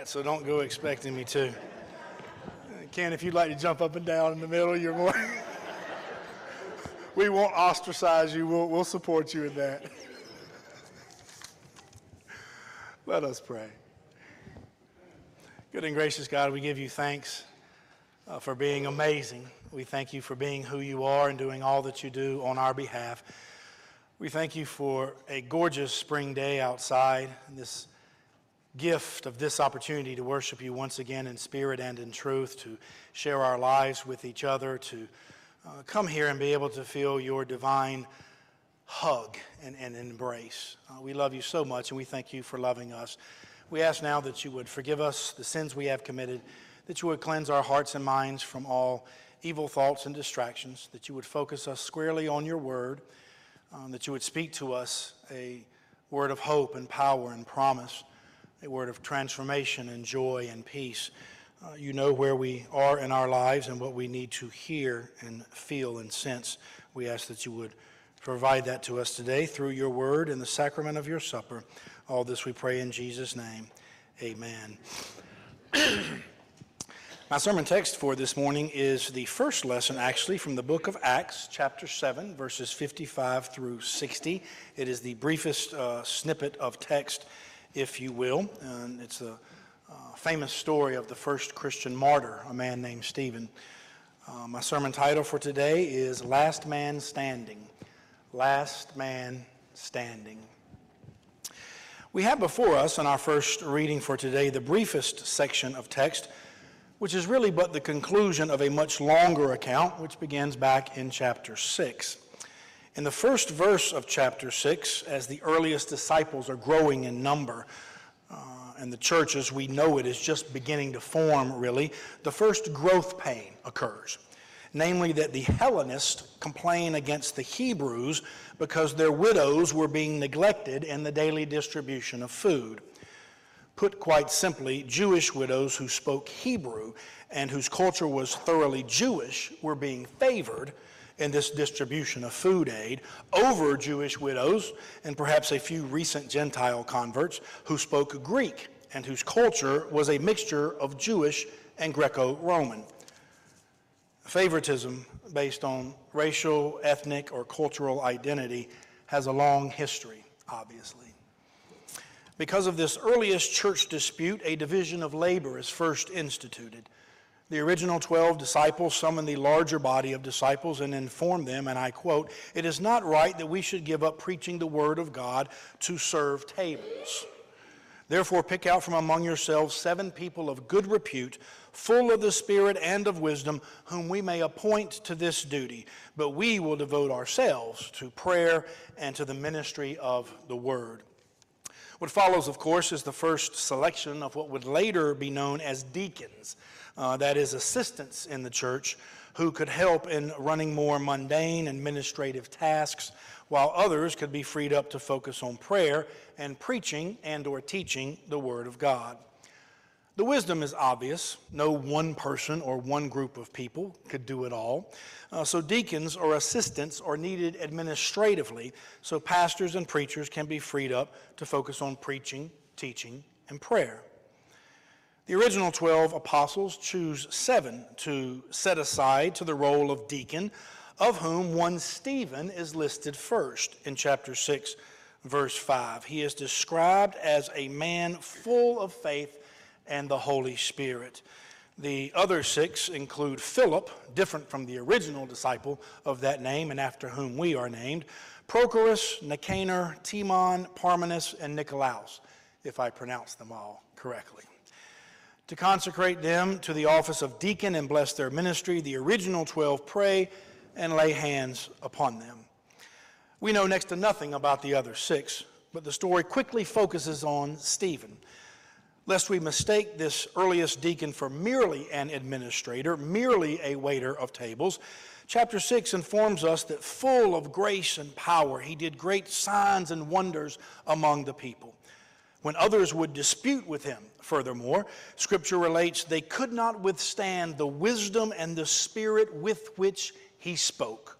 that, so don't go expecting me to. Ken, if you'd like to jump up and down in the middle, you're more. We won't ostracize you. We'll support you in that. Let us pray. Good and gracious God, we give you thanks for being amazing. We thank you for being who you are and doing all that you do on our behalf. We thank you for a gorgeous spring day outside and this gift of this opportunity to worship you once again in spirit and in truth, to share our lives with each other, to come here and be able to feel your divine hug and embrace. We love you so much, and we thank you for loving us. We ask now that you would forgive us the sins we have committed, that you would cleanse our hearts and minds from all evil thoughts and distractions, that you would focus us squarely on your word, that you would speak to us a word of hope and power and promise, a word of transformation and joy and peace. You know where we are in our lives and what we need to hear and feel and sense. We ask that you would provide that to us today through your word and the sacrament of your supper. All this we pray in Jesus' name. Amen. My sermon text for this morning is the first lesson, actually, from the book of Acts, chapter 7, verses 55 through 60. It is the briefest snippet of text, if you will, and it's a famous story of the first Christian martyr, a man named Stephen. My sermon title for today is Last Man Standing. Last Man Standing. We have before us in our first reading for today the briefest section of text, which is really but the conclusion of a much longer account, which begins back in chapter 6. In the first verse of chapter 6, as the earliest disciples are growing in number, and the church as we know it is just beginning to form, really, the first growth pain occurs. Namely, that the Hellenists complain against the Hebrews because their widows were being neglected in the daily distribution of food. Put quite simply, Jewish widows who spoke Hebrew and whose culture was thoroughly Jewish were being favored in this distribution of food aid over Jewish widows and perhaps a few recent Gentile converts who spoke Greek and whose culture was a mixture of Jewish and Greco-Roman. Favoritism based on racial, ethnic, or cultural identity has a long history, obviously. Because of this earliest church dispute, a division of labor is first instituted. The original 12 disciples summoned the larger body of disciples and informed them, and I quote, "It is not right that we should give up preaching the word of God to serve tables. Therefore pick out from among yourselves 7 people of good repute, full of the Spirit and of wisdom, whom we may appoint to this duty. But we will devote ourselves to prayer and to the ministry of the word." What follows, of course, is the first selection of what would later be known as deacons, that is, assistants in the church who could help in running more mundane administrative tasks, while others could be freed up to focus on prayer and preaching and or teaching the Word of God. The wisdom is obvious. No one person or one group of people could do it all. So deacons or assistants are needed administratively so pastors and preachers can be freed up to focus on preaching, teaching, and prayer. The original 12 apostles choose 7 to set aside to the role of deacon, of whom one Stephen is listed first in chapter 6, verse 5. He is described as a man full of faith and the Holy Spirit. The other 6 include Philip, different from the original disciple of that name and after whom we are named, Prochorus, Nicanor, Timon, Parmenas, and Nicolaus, if I pronounce them all correctly. To consecrate them to the office of deacon and bless their ministry, the original 12 pray and lay hands upon them. We know next to nothing about the other 6, but the story quickly focuses on Stephen. Lest we mistake this earliest deacon for merely an administrator, merely a waiter of tables, chapter 6 informs us that full of grace and power, he did great signs and wonders among the people. When others would dispute with him, furthermore, Scripture relates they could not withstand the wisdom and the spirit with which he spoke.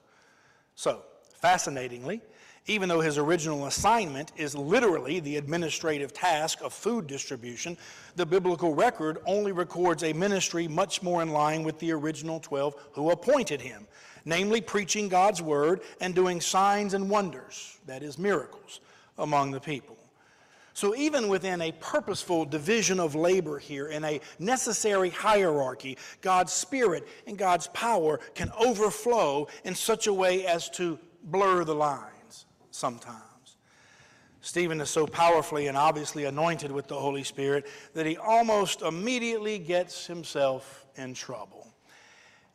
So, fascinatingly, even though his original assignment is literally the administrative task of food distribution, the biblical record only records a ministry much more in line with the original 12 who appointed him, namely preaching God's word and doing signs and wonders, that is, miracles, among the people. So even within a purposeful division of labor here, in a necessary hierarchy, God's Spirit and God's power can overflow in such a way as to blur the lines sometimes. Stephen is so powerfully and obviously anointed with the Holy Spirit that he almost immediately gets himself in trouble,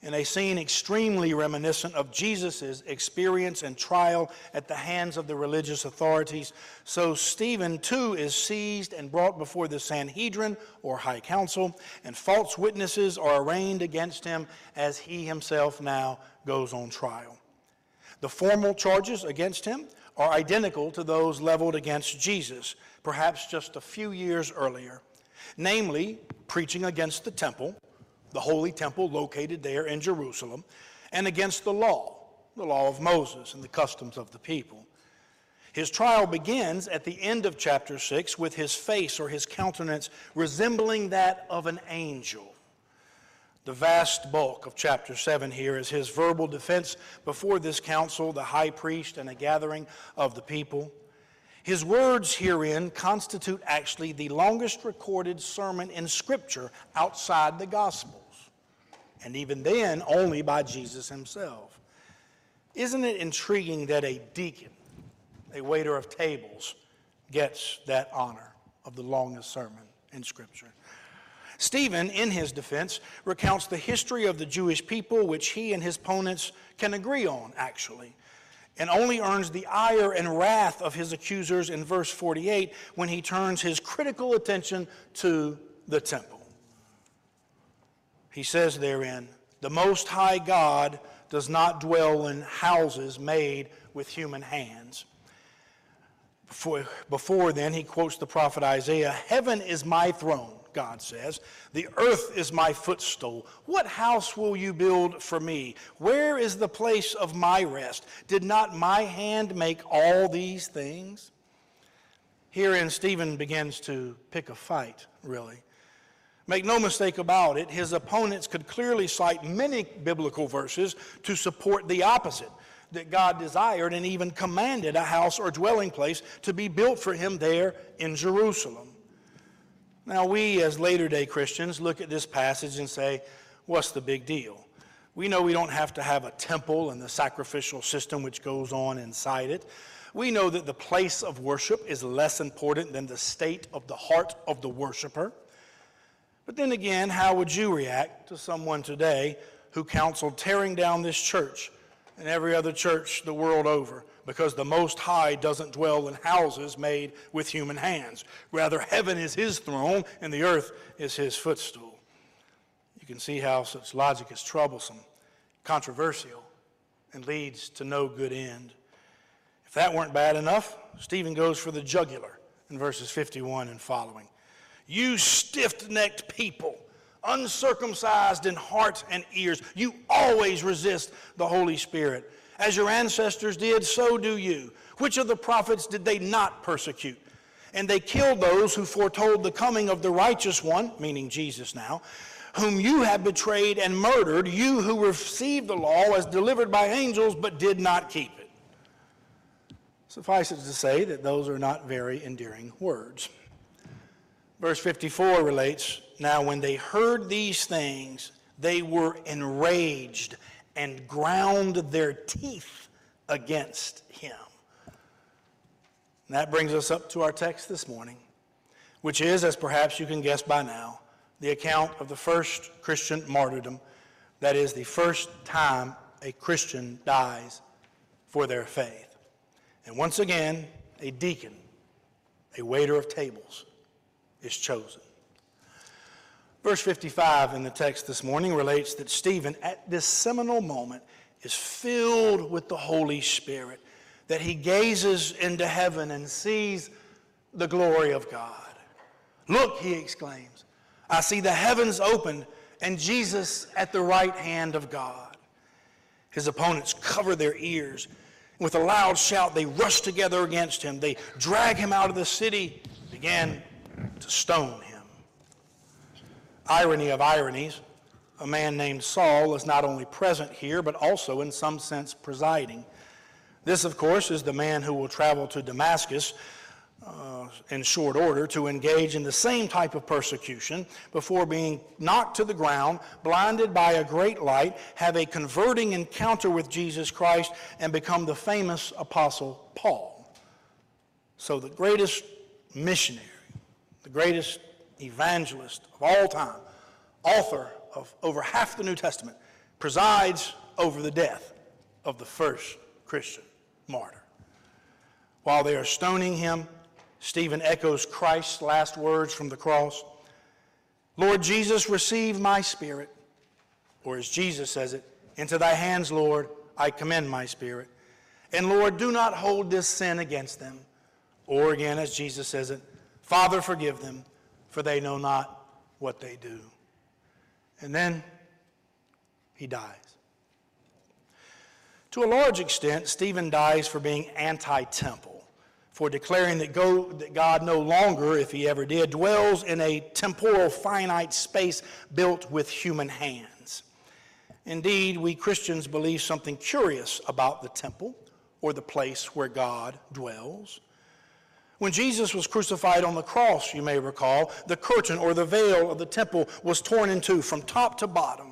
in a scene extremely reminiscent of Jesus' experience and trial at the hands of the religious authorities. So Stephen, too, is seized and brought before the Sanhedrin, or high council, and false witnesses are arraigned against him as he himself now goes on trial. The formal charges against him are identical to those leveled against Jesus, perhaps just a few years earlier, namely preaching against the temple, the holy temple located there in Jerusalem, and against the law of Moses and the customs of the people. His trial begins at the end of chapter 6 with his face or his countenance resembling that of an angel. The vast bulk of chapter 7 here is his verbal defense before this council, the high priest, and a gathering of the people. His words herein constitute actually the longest recorded sermon in Scripture outside the Gospels, and even then only by Jesus himself. Isn't it intriguing that a deacon, a waiter of tables, gets that honor of the longest sermon in Scripture? Stephen, in his defense, recounts the history of the Jewish people, which he and his opponents can agree on, actually, and only earns the ire and wrath of his accusers in verse 48 when he turns his critical attention to the temple. He says therein, "The Most High God does not dwell in houses made with human hands." Before then, he quotes the prophet Isaiah, "Heaven is my throne," God says, "the earth is my footstool. What house will you build for me? Where is the place of my rest? Did not my hand make all these things?" Herein, Stephen begins to pick a fight, really. Make no mistake about it, his opponents could clearly cite many biblical verses to support the opposite, that God desired and even commanded a house or dwelling place to be built for him there in Jerusalem. Now, we as latter-day Christians look at this passage and say, what's the big deal? We know we don't have to have a temple and the sacrificial system which goes on inside it. We know that the place of worship is less important than the state of the heart of the worshiper. But then again, how would you react to someone today who counseled tearing down this church and every other church the world over, because the Most High doesn't dwell in houses made with human hands? Rather, heaven is his throne and the earth is his footstool. You can see how such logic is troublesome, controversial, and leads to no good end. If that weren't bad enough, Stephen goes for the jugular in verses 51 and following. "You stiff-necked people, uncircumcised in heart and ears, you always resist the Holy Spirit. As your ancestors did, so do you. Which of the prophets did they not persecute? And they killed those who foretold the coming of the righteous one," meaning Jesus now, "whom you have betrayed and murdered, you who received the law as delivered by angels but did not keep it." Suffice it to say that those are not very endearing words. Verse 54 relates, "Now when they heard these things, they were enraged and ground their teeth against him." And that brings us up to our text this morning, which is, as perhaps you can guess by now, the account of the first Christian martyrdom, that is, the first time a Christian dies for their faith. And once again, a deacon, a waiter of tables, is chosen. Verse 55 in the text this morning relates that Stephen, at this seminal moment, is filled with the Holy Spirit, that he gazes into heaven and sees the glory of God. "Look," he exclaims, "I see the heavens opened and Jesus at the right hand of God." His opponents cover their ears. With a loud shout, they rushed together against him. They dragged him out of the city, began to stone him. Irony of ironies, a man named Saul is not only present here, but also in some sense presiding. This, of course, is the man who will travel to Damascus in short order to engage in the same type of persecution before being knocked to the ground, blinded by a great light, have a converting encounter with Jesus Christ, and become the famous Apostle Paul. So the greatest missionary, the greatest evangelist of all time, author of over half the New Testament, presides over the death of the first Christian martyr. While they are stoning him, Stephen echoes Christ's last words from the cross. Lord Jesus, receive my spirit. Or as Jesus says it, into thy hands, Lord, I commend my spirit. And Lord, do not hold this sin against them. Or again, as Jesus says it, Father, forgive them, for they know not what they do. And then he dies. To a large extent, Stephen dies for being anti-temple, for declaring that God no longer, if he ever did, dwells in a temporal finite space built with human hands. Indeed, we Christians believe something curious about the temple, or the place where God dwells. When Jesus was crucified on the cross, you may recall, the curtain or the veil of the temple was torn in two from top to bottom.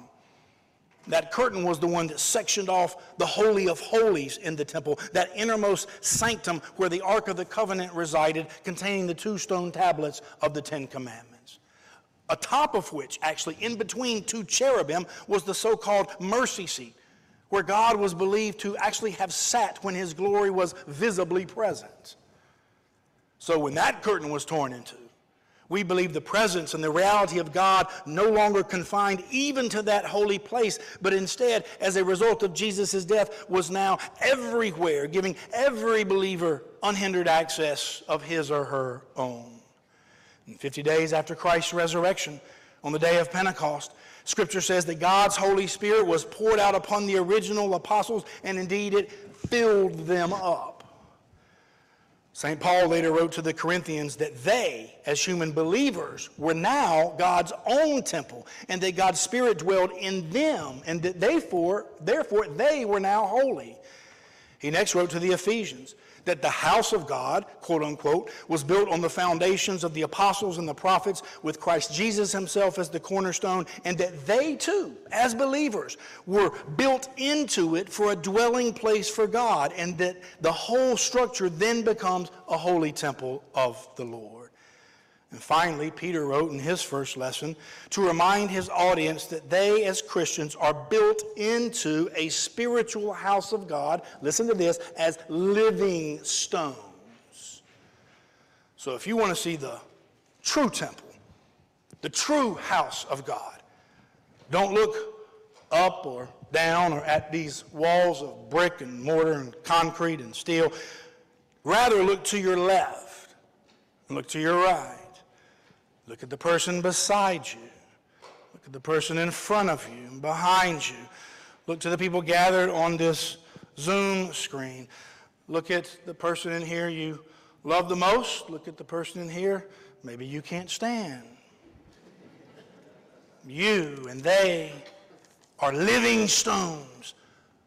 That curtain was the one that sectioned off the Holy of Holies in the temple, that innermost sanctum where the Ark of the Covenant resided, containing the two stone tablets of the Ten Commandments, atop of which, actually, in between two cherubim, was the so-called mercy seat, where God was believed to actually have sat when his glory was visibly present. So when that curtain was torn in two, we believe the presence and the reality of God no longer confined even to that holy place, but instead, as a result of Jesus' death, was now everywhere, giving every believer unhindered access of his or her own. And 50 days after Christ's resurrection, on the day of Pentecost, Scripture says that God's Holy Spirit was poured out upon the original apostles, and indeed it filled them up. St. Paul later wrote to the Corinthians that they, as human believers, were now God's own temple, and that God's Spirit dwelled in them, and that therefore they were now holy. He next wrote to the Ephesians that the house of God, quote unquote, was built on the foundations of the apostles and the prophets, with Christ Jesus himself as the cornerstone, and that they too, as believers, were built into it for a dwelling place for God, and that the whole structure then becomes a holy temple of the Lord. And finally, Peter wrote in his first lesson to remind his audience that they as Christians are built into a spiritual house of God, listen to this, as living stones. So if you want to see the true temple, the true house of God, don't look up or down or at these walls of brick and mortar and concrete and steel. Rather, look to your left and look to your right. Look at the person beside you. Look at the person in front of you and behind you. Look to the people gathered on this Zoom screen. Look at the person in here you love the most. Look at the person in here maybe you can't stand. You and they are living stones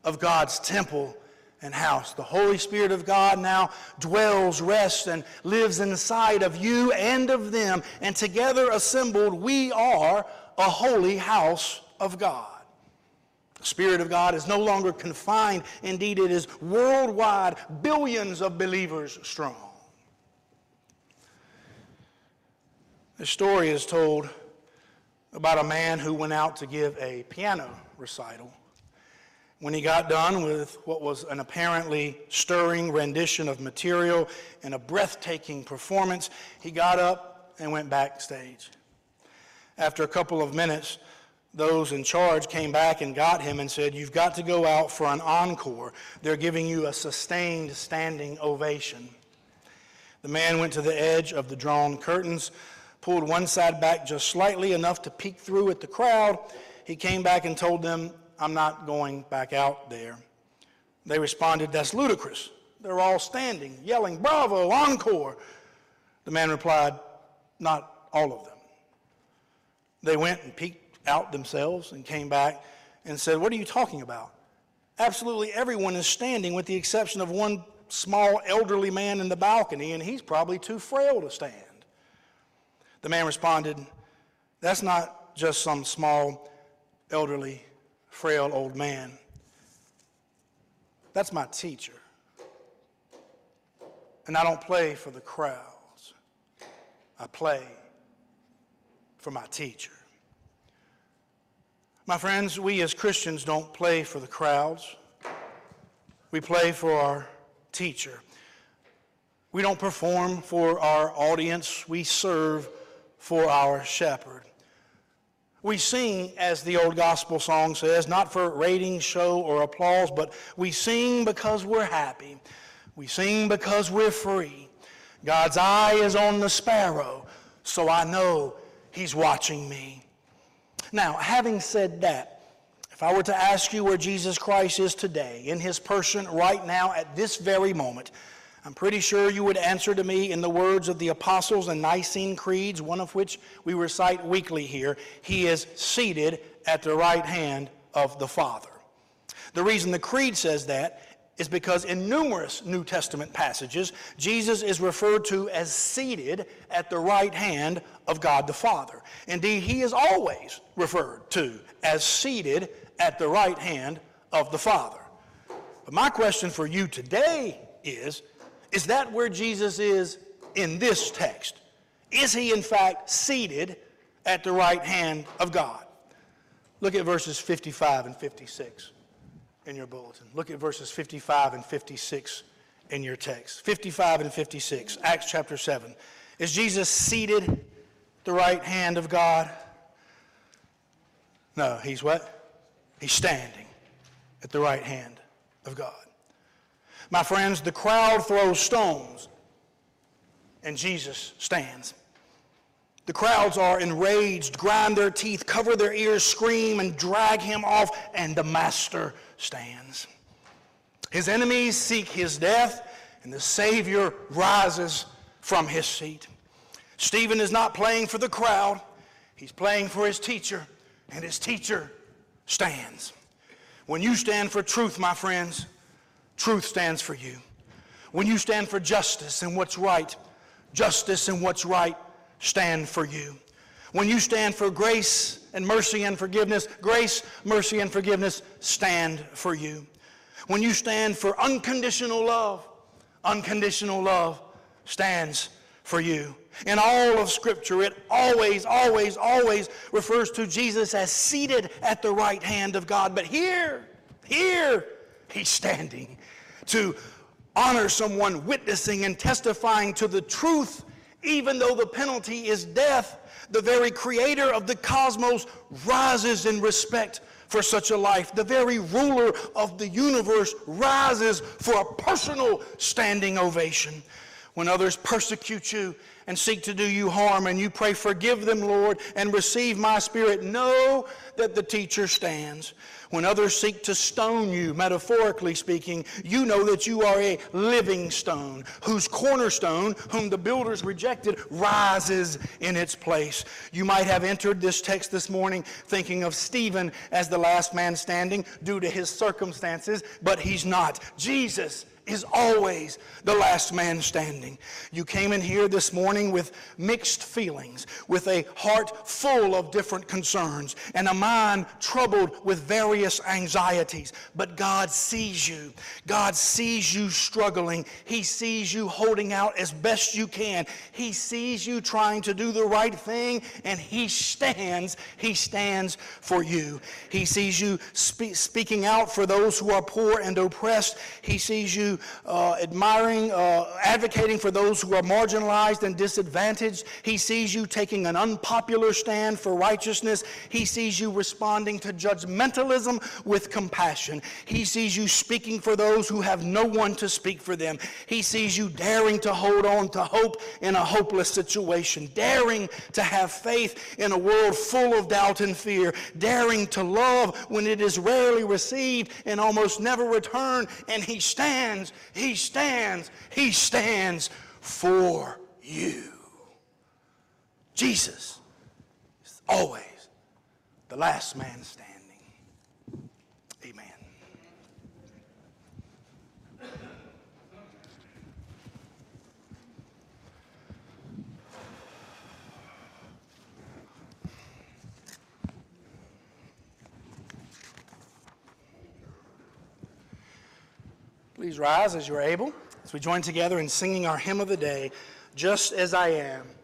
of God's temple and house. The Holy Spirit of God now dwells, rests, and lives inside of you and of them, and together assembled, we are a holy house of God. The Spirit of God is no longer confined. Indeed, it is worldwide, billions of believers strong. This story is told about a man who went out to give a piano recital. When he got done with what was an apparently stirring rendition of material and a breathtaking performance, he got up and went backstage. After a couple of minutes, those in charge came back and got him and said, "You've got to go out for an encore. They're giving you a sustained standing ovation." The man went to the edge of the drawn curtains, pulled one side back just slightly enough to peek through at the crowd. He came back and told them, "I'm not going back out there." They responded, "That's ludicrous." They were all standing, yelling, "Bravo, encore!" The man replied, "Not all of them." They went and peeked out themselves and came back and said, "What are you talking about? Absolutely everyone is standing with the exception of one small elderly man in the balcony, and he's probably too frail to stand." The man responded, "That's not just some small, elderly, frail old man. That's my teacher. And I don't play for the crowds. I play for my teacher." My friends, we as Christians don't play for the crowds. We play for our teacher. We don't perform for our audience. We serve for our shepherd. We sing, as the old gospel song says, not for ratings, show, or applause, but we sing because we're happy. We sing because we're free. God's eye is on the sparrow, so I know he's watching me. Now, having said that, if I were to ask you where Jesus Christ is today, in his person right now at this very moment, I'm pretty sure you would answer to me in the words of the Apostles and Nicene Creeds, one of which we recite weekly here, he is seated at the right hand of the Father. The reason the Creed says that is because in numerous New Testament passages, Jesus is referred to as seated at the right hand of God the Father. Indeed, he is always referred to as seated at the right hand of the Father. But my question for you today is that where Jesus is in this text? Is he in fact seated at the right hand of God? Look at verses 55 and 56 in your bulletin. Look at verses 55 and 56 in your text. 55 and 56, Acts chapter 7. Is Jesus seated at the right hand of God? No, he's what? He's standing at the right hand of God. My friends, the crowd throws stones, and Jesus stands. The crowds are enraged, grind their teeth, cover their ears, scream, and drag him off, and the Master stands. His enemies seek his death, and the Savior rises from his seat. Stephen is not playing for the crowd. He's playing for his teacher, and his teacher stands. When you stand for truth, my friends, truth stands for you. When you stand for justice and what's right, justice and what's right stand for you. When you stand for grace and mercy and forgiveness, grace, mercy, and forgiveness stand for you. When you stand for unconditional love stands for you. In all of Scripture, it always refers to Jesus as seated at the right hand of God. But here, he's standing to honor someone witnessing and testifying to the truth, even though the penalty is death. The very creator of the cosmos rises in respect for such a life. The very ruler of the universe rises for a personal standing ovation. When others persecute you and seek to do you harm, and you pray, "Forgive them, Lord, and receive my spirit," know that the teacher stands. When others seek to stone you, metaphorically speaking, you know that you are a living stone, whose cornerstone, whom the builders rejected, rises in its place. You might have entered this text this morning thinking of Stephen as the last man standing due to his circumstances, but he's not. Jesus is always the last man standing. You came in here this morning with mixed feelings, with a heart full of different concerns, and a mind troubled with various anxieties. But God sees you. God sees you struggling. He sees you holding out as best you can. He sees you trying to do the right thing, and he stands. He stands for you. He sees you speaking out for those who are poor and oppressed. He sees you to admiring, advocating for those who are marginalized and disadvantaged. He sees you taking an unpopular stand for righteousness. He sees you responding to judgmentalism with compassion. He sees you speaking for those who have no one to speak for them. He sees you daring to hold on to hope in a hopeless situation, daring to have faith in a world full of doubt and fear, daring to love when it is rarely received and almost never returned, and he stands for you. Jesus is always the last man standing. Amen. Please rise as you are able, as we join together in singing our hymn of the day, Just As I Am.